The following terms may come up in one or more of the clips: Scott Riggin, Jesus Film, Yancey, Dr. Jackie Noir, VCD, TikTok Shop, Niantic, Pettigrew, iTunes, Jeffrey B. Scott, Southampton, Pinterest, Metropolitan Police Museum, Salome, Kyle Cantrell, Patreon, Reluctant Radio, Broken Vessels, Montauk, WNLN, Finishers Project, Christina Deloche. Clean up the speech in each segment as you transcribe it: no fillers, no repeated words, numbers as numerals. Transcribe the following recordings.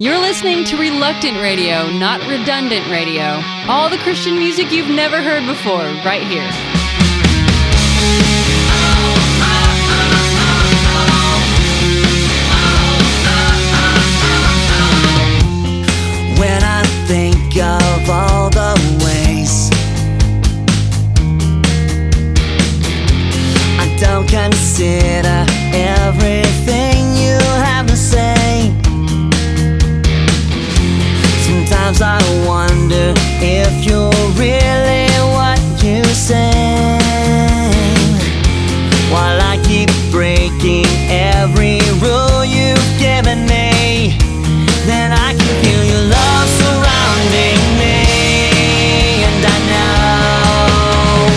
You're listening to Reluctant Radio, not Redundant Radio. All the Christian music you've never heard before, right here. When I think of all the ways I don't consider everything you have to say, sometimes I wonder if you're really what you say, while I keep breaking every rule you've given me. Then I can feel your love surrounding me, and I know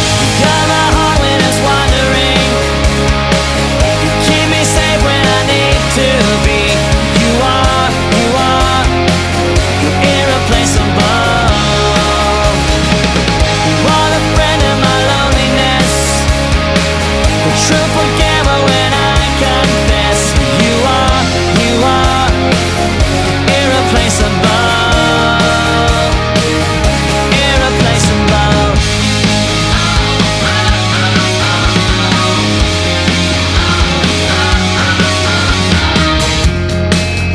you're the heart when it's wandering. You keep me safe when I need to be. You are, you're irreplaceable. You are the friend of my loneliness, the true forgiver when I confess. You are irreplaceable, irreplaceable.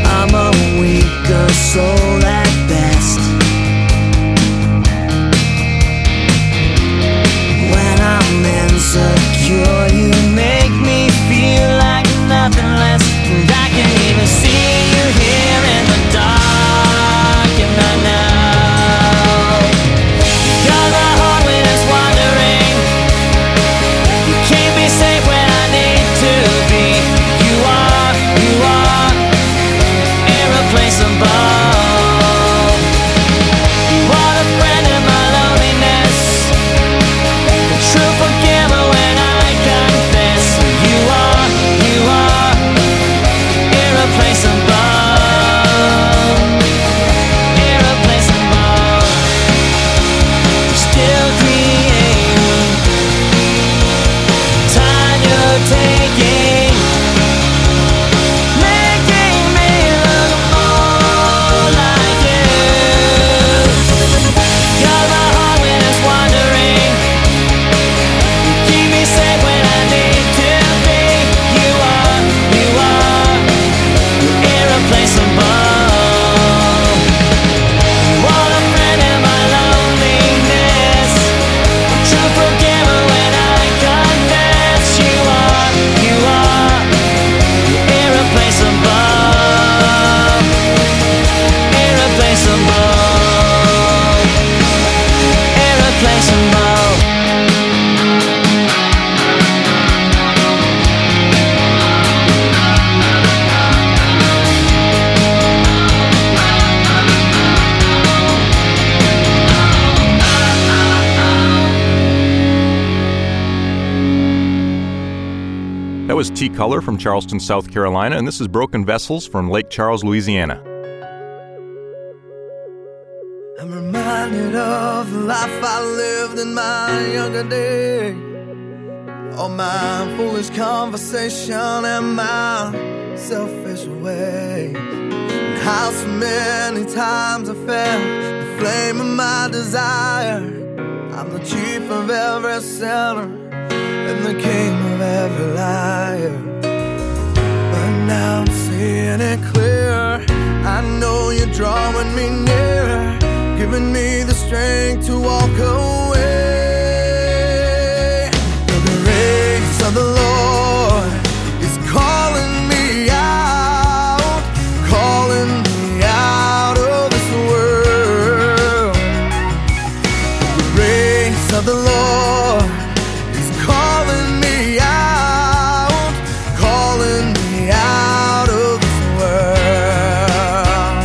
I'm a weaker soul at best. When I'm insecure, you make me feel like nothing less. And I can even see you here in the dark, and I know you're the heart when it's wandering. You keep me safe when I need to be. You are irreplaceable. You are the friend in my loneliness, the true forgiver when I confess. You are irreplaceable, irreplaceable. You're still creating time you're taking, making me look more like you. You're the heart when it's wandering. You keep me safe when I need to be. You are irreplaceable. You are the friend in my loneliness, the true forgiver when I confess. You are irreplaceable, irreplaceable, irreplaceable. That was T. Color from Charleston, South Carolina, and this is Broken Vessels from Lake Charles, Louisiana. I'm reminded of the life I lived in my younger day. All my foolish conversation and my selfish ways. And how so many times I felt the flame of my desire. I'm the chief of every sinner and the king of every liar. But now I'm seeing it clear. I know you're drawing me nearer, giving me the strength to walk away. The grace of the Lord is calling me out of this world. The grace of the Lord is calling me out, calling me out of this world.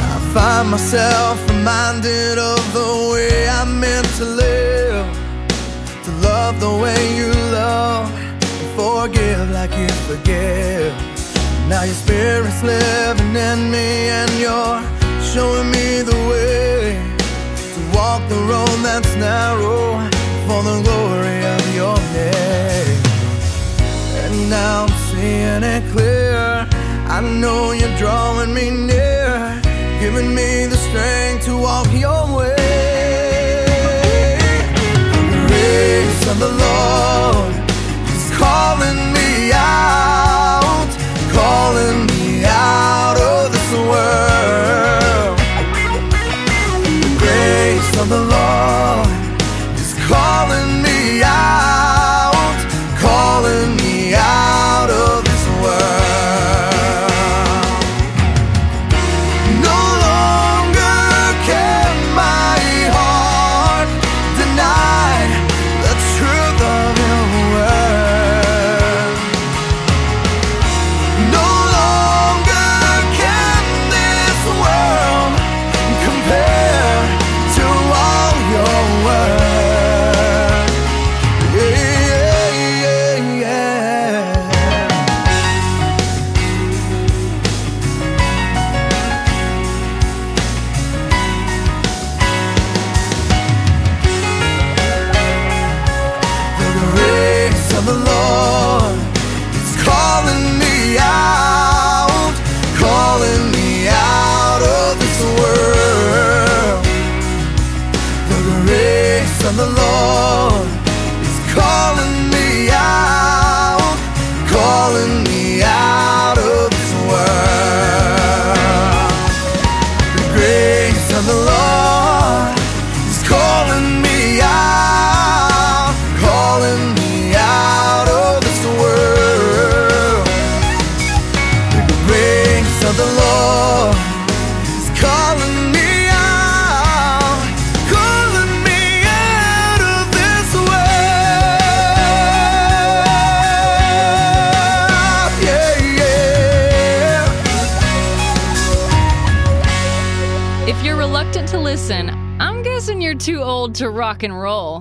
I find myself reminded of the way I meant to live, to love the way you love, and forgive like you forgive. Now your spirit's living in me, and you're showing me the way to walk the road that's narrow for the glory of your name. And now I'm seeing seeing it clear. I know you're drawing me near, giving me the strength to walk your way. The grace of the Lord is calling me out of this world. The grace of the Lord is calling me out, calling me out of this world. No longer can my heart deny the truth of your word. No longer can this world compare to all your word. Yeah, yeah, yeah. The grace of the Lord is calling me out of this world. The grace of the Lord is calling me out of this world. The grace of the Lord is calling me out of this world. The grace of the Lord is calling me out of this world. Yeah, yeah. If you're reluctant to listen, I'm guessing you're too old to rock and roll.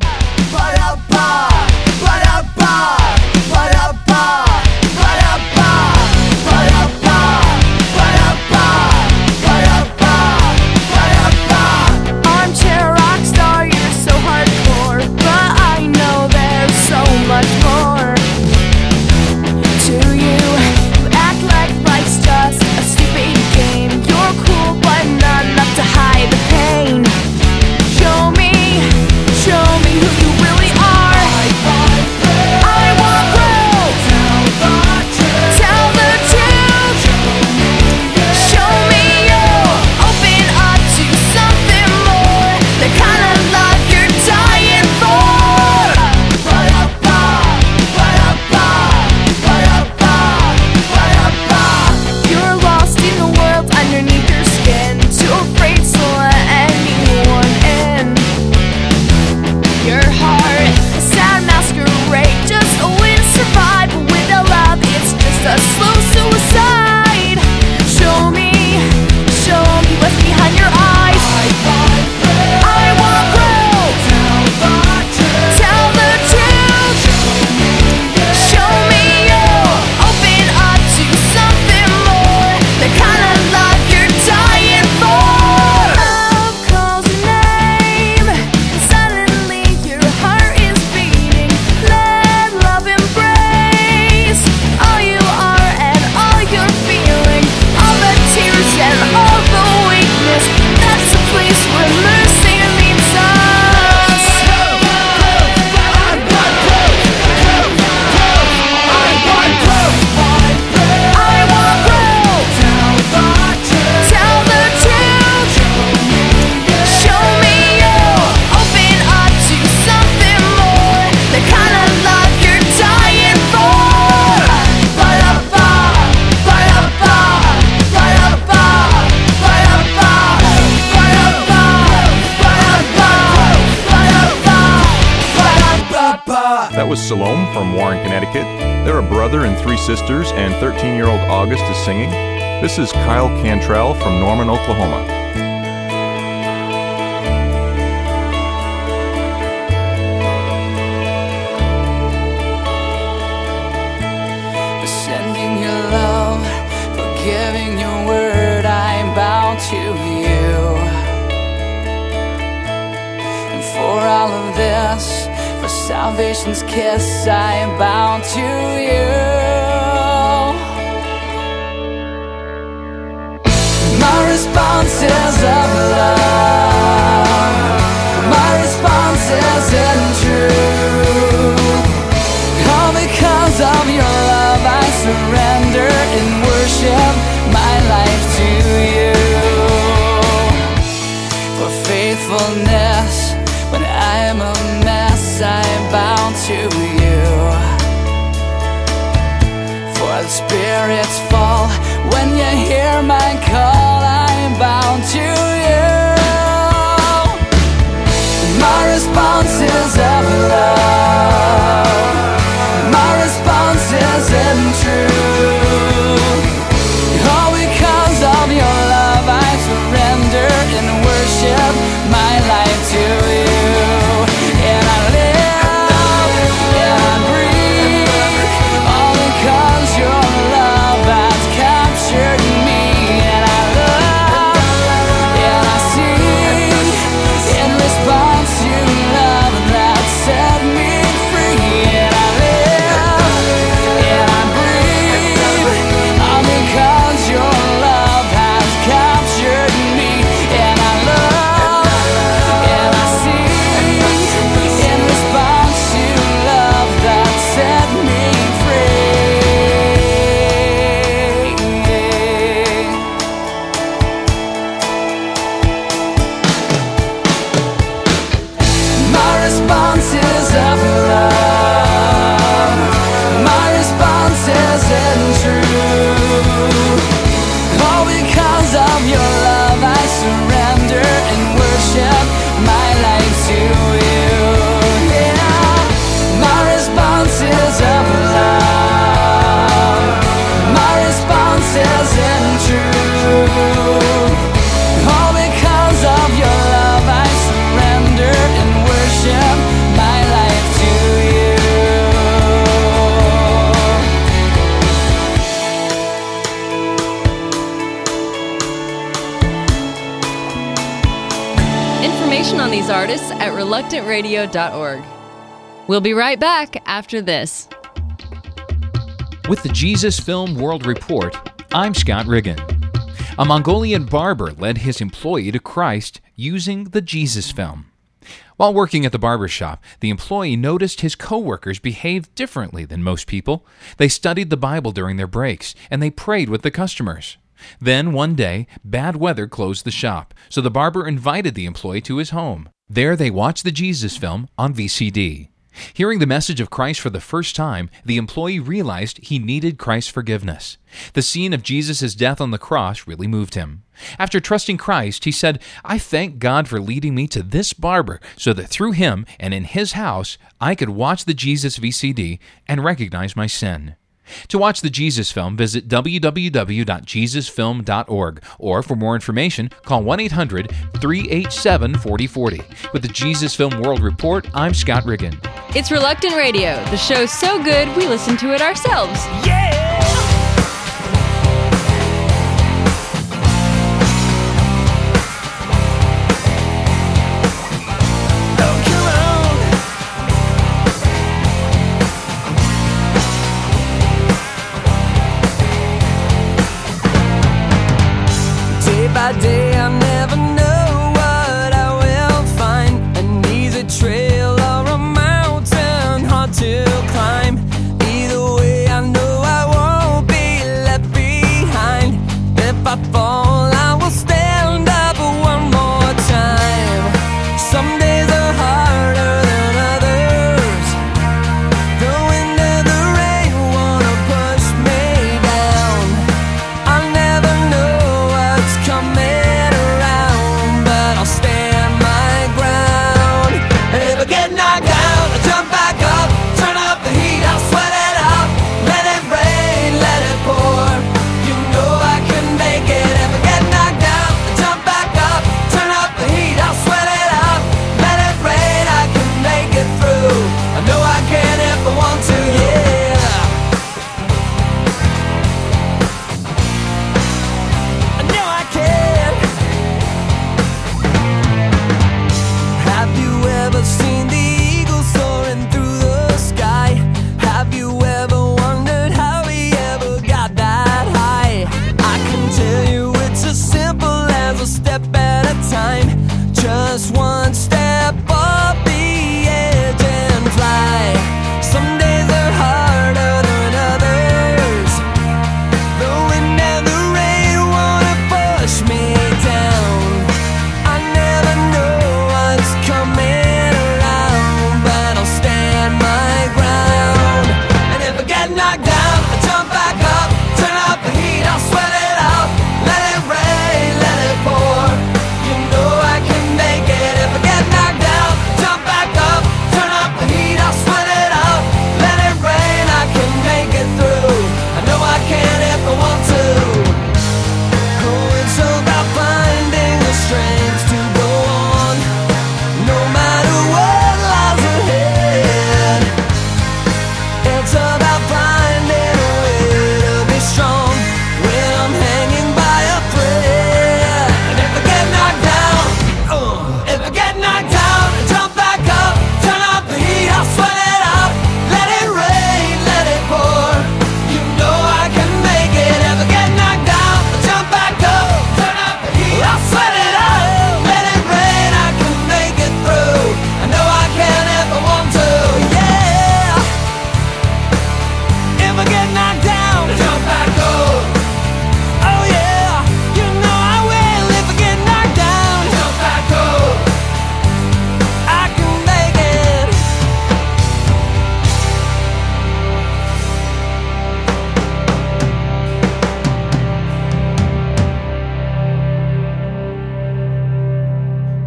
Armchair rock star, you're so hardcore, but I know there's so much more to you. You act like life's just a stupid game. You're cool, but not enough to hide the pain. Show me who you really are. I want proof. Tell the truth. Show me you. Open up to something more. The kind of love you're dying for. You're lost in the world underneath your skin, too afraid to let anyone in. Your heart, a sad masquerade, just a win survive, but without love, it's just a slow suicide. Show me what's behind your eyes. I want proof. Tell the truth. Show me you. Open up to something more. The kind of love you're dying for. Love calls your name, and suddenly your heart is beating. Let love embrace all you are and all you're feeling. All the tears and all the weakness. That's the place where mercy leads us. I want proof. Tell the truth. Show me you. Open up to something more. The kind of love you're dying for. That was Salome from Warren, Connecticut. They're a brother and three sisters, and 13-year-old August is singing. This is Kyle Cantrell from Norman, Oklahoma. For sending your love, for giving your word, I bow to you. And for all of this, for salvation's kiss, I bow to you. spirits fall when you hear my call. I'm bound to you. My response is ever love. My response isn't true. All because of your love, I surrender and worship my life to you. Artists at reluctantradio.org. We'll be right back after this. With the Jesus Film World Report, I'm Scott Riggin. A Mongolian barber led his employee to Christ using the Jesus film. While working at the barbershop, the employee noticed his co-workers behaved differently than most people. They studied the Bible during their breaks, and they prayed with the customers. Then, one day, bad weather closed the shop, so the barber invited the employee to his home. There they watched the Jesus film on VCD. Hearing the message of Christ for the first time, the employee realized he needed Christ's forgiveness. The scene of Jesus' death on the cross really moved him. After trusting Christ, he said, "I thank God for leading me to this barber so that through him and in his house, I could watch the Jesus VCD and recognize my sin." To watch the Jesus Film, visit www.jesusfilm.org, or for more information, call 1-800-387-4040. With the Jesus Film World Report, I'm Scott Riggin. It's Reluctant Radio, the show so good we listen to it ourselves. Yeah! Day I never know what I will find. A knee's a trail or a mountain hard to climb. Either way I know I won't be left behind. If I fall I will stand up one more time. Some days are harder than others. The wind and the rain wanna push me down. I never know what's coming.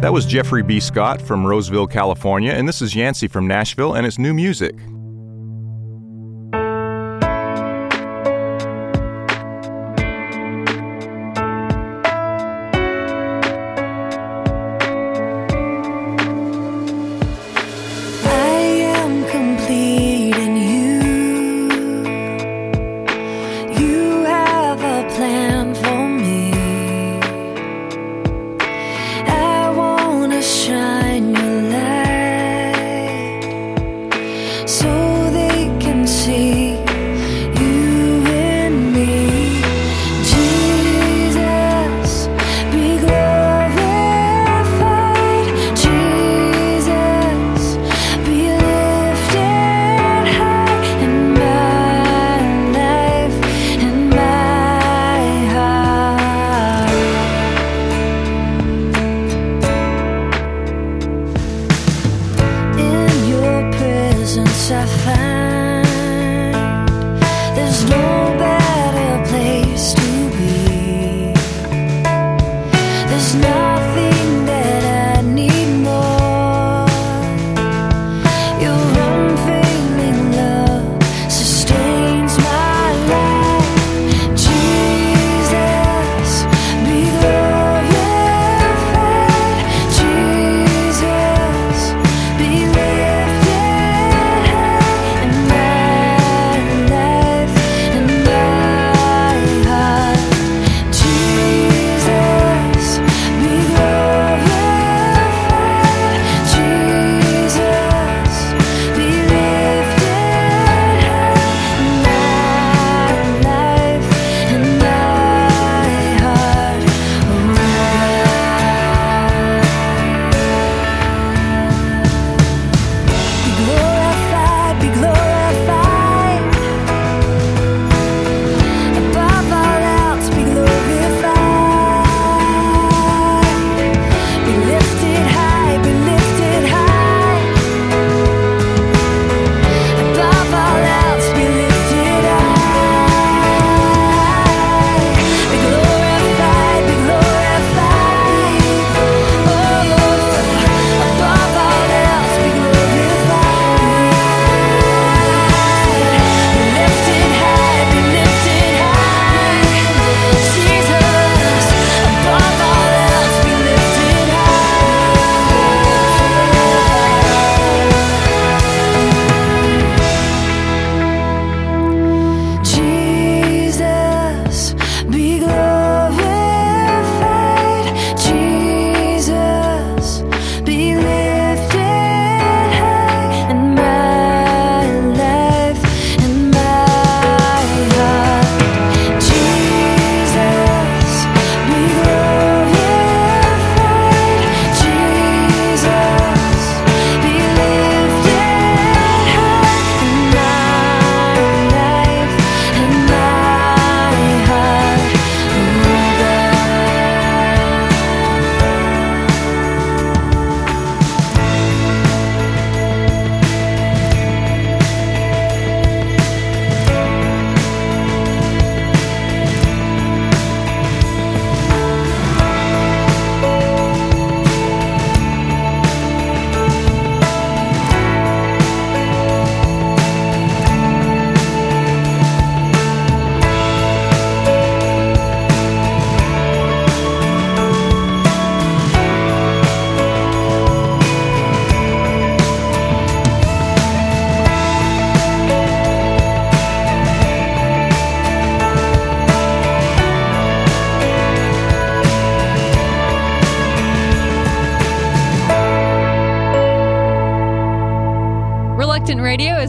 That was Jeffrey B. Scott from Roseville, California, and this is Yancey from Nashville, and it's new music.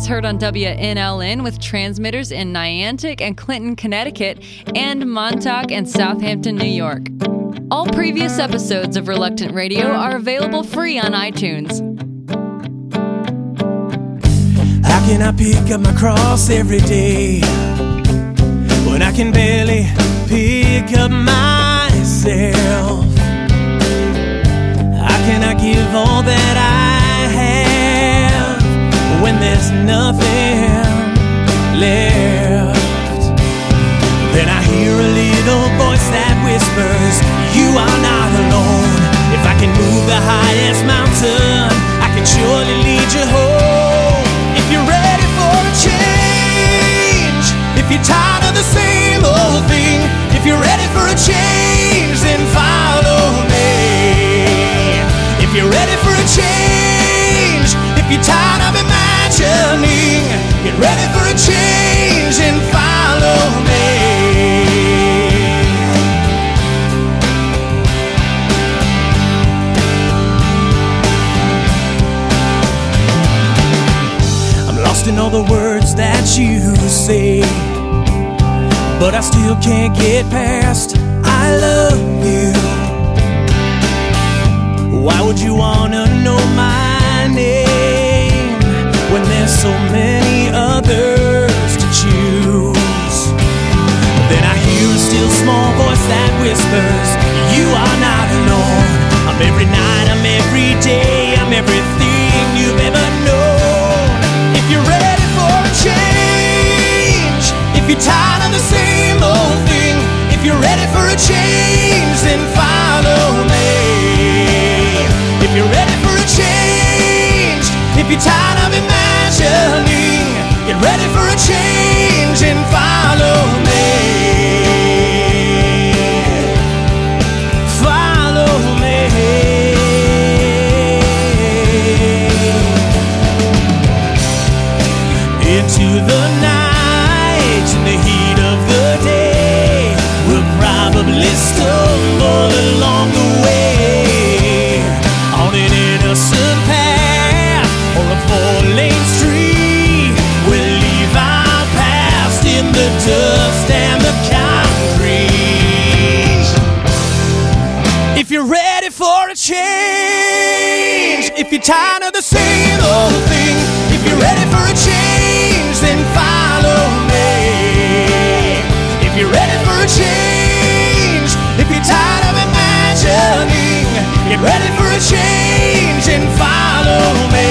Heard on WNLN with transmitters in Niantic and Clinton, Connecticut, and Montauk and Southampton, New York. All previous episodes of Reluctant Radio are available free on iTunes. How can I pick up my cross every day when I can barely pick up myself? How can I give all that I when there's nothing left? Then I hear a little voice that whispers, you are not alone. If I can move the this mountain, I can surely lead you home. If you're ready for a change, if you're tired of the same old thing, if you're ready for a change, then follow me. If you're ready for a change, if you're tired of imagining, get ready for a change and follow me. In all the words that you say, but I still can't get past I love you. Why would you wanna know my name when there's so many others to choose? Then I hear a still small voice that whispers, you are not alone. I'm every night, I'm every day, I'm everything you've ever known. If you're ready for a change, if you're tired of the same old thing, if you're ready for a change, then follow me. If you're ready for a change, if you're tired of imagining, get ready for a change and follow me. Into the night, in the heat of the day, we'll probably stumble along the way, on an innocent path or a four-lane street. We'll leave our past in the dust and the concrete. If you're ready for a change, if you're tired of the same old thing, if you're ready for a change, then follow me. If you're ready for a change, if you're tired of imagining, get ready for a change and follow me.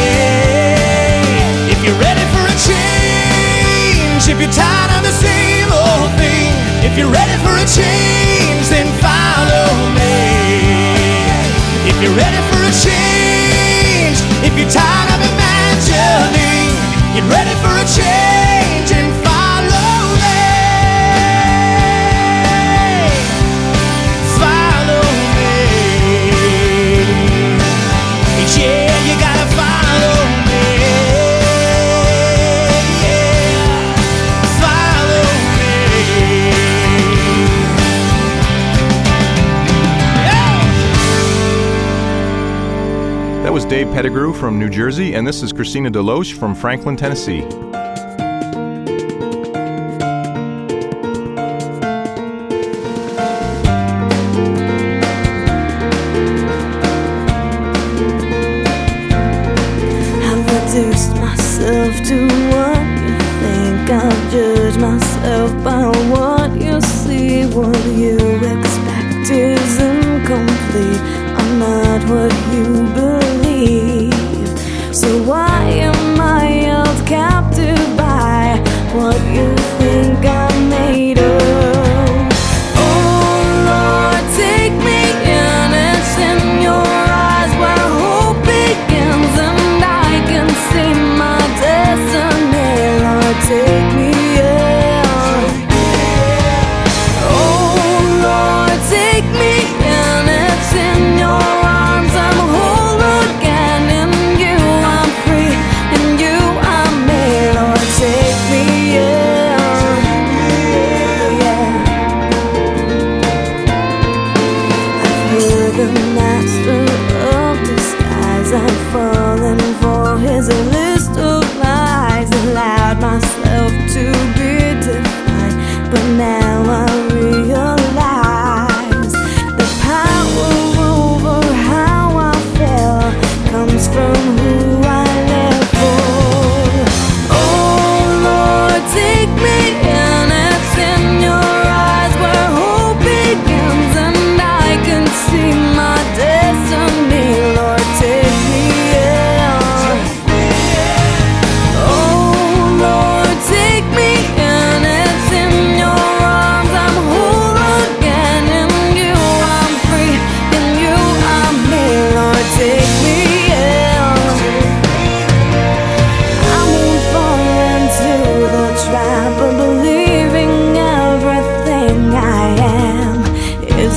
If you're ready for a change, if you're tired of the same old thing, if you're ready for a change, then follow me. If you're ready for a change, if you're tired of imagining, get ready for a change and follow me. Follow me. Yeah, you gotta follow me. Follow me. That was Dave Pettigrew from New Jersey, and this is Christina Deloche from Franklin, Tennessee. I've reduced myself to what you think. I've judged myself by what you see. What you expect is incomplete. I'm not what you believe. So why am I held captive by what you think I'm made of? Oh Lord, take me in. It's in your arms I'm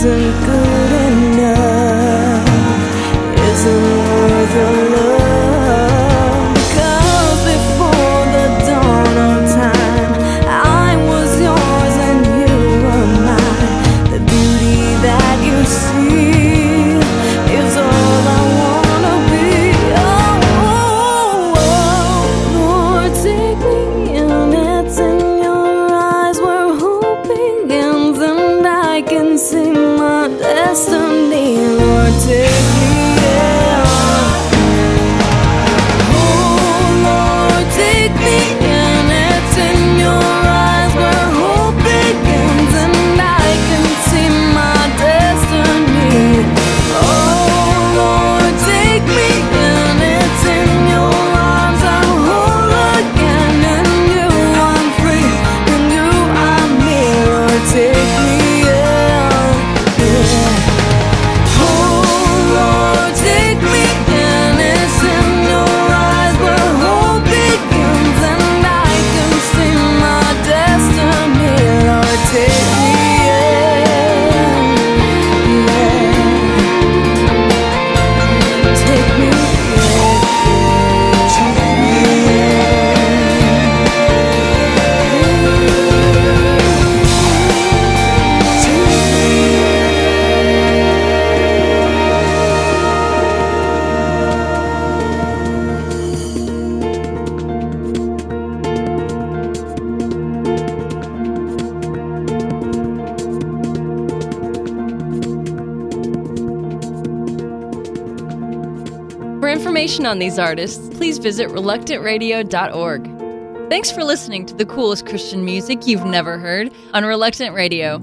isn't good enough, isn't worth your love. Because before the dawn of time, I was yours and you were mine. The beauty that you see is all I wanna be. Oh, oh, oh. Lord, take me in. It's in your eyes where hope begins, and I can see my destiny. Lord, take me. On these artists, please visit reluctantradio.org. Thanks for listening to the coolest Christian music you've never heard on Reluctant Radio.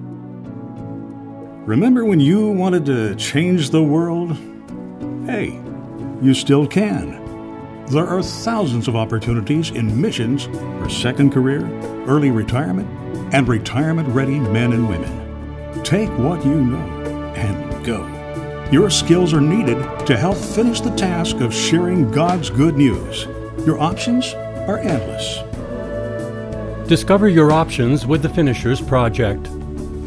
Remember when you wanted to change the world? Hey, you still can. There are thousands of opportunities in missions for second career, early retirement, and retirement-ready men and women. Take what you know and go. Your skills are needed to help finish the task of sharing God's good news. Your options are endless. Discover your options with the Finishers Project.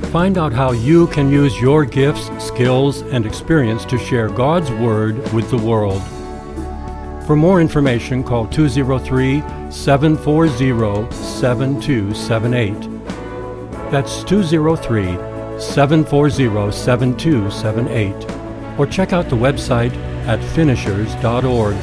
Find out how you can use your gifts, skills, and experience to share God's Word with the world. For more information, call 203-740-7278. That's 203-740-7278. Or check out the website at finishers.org.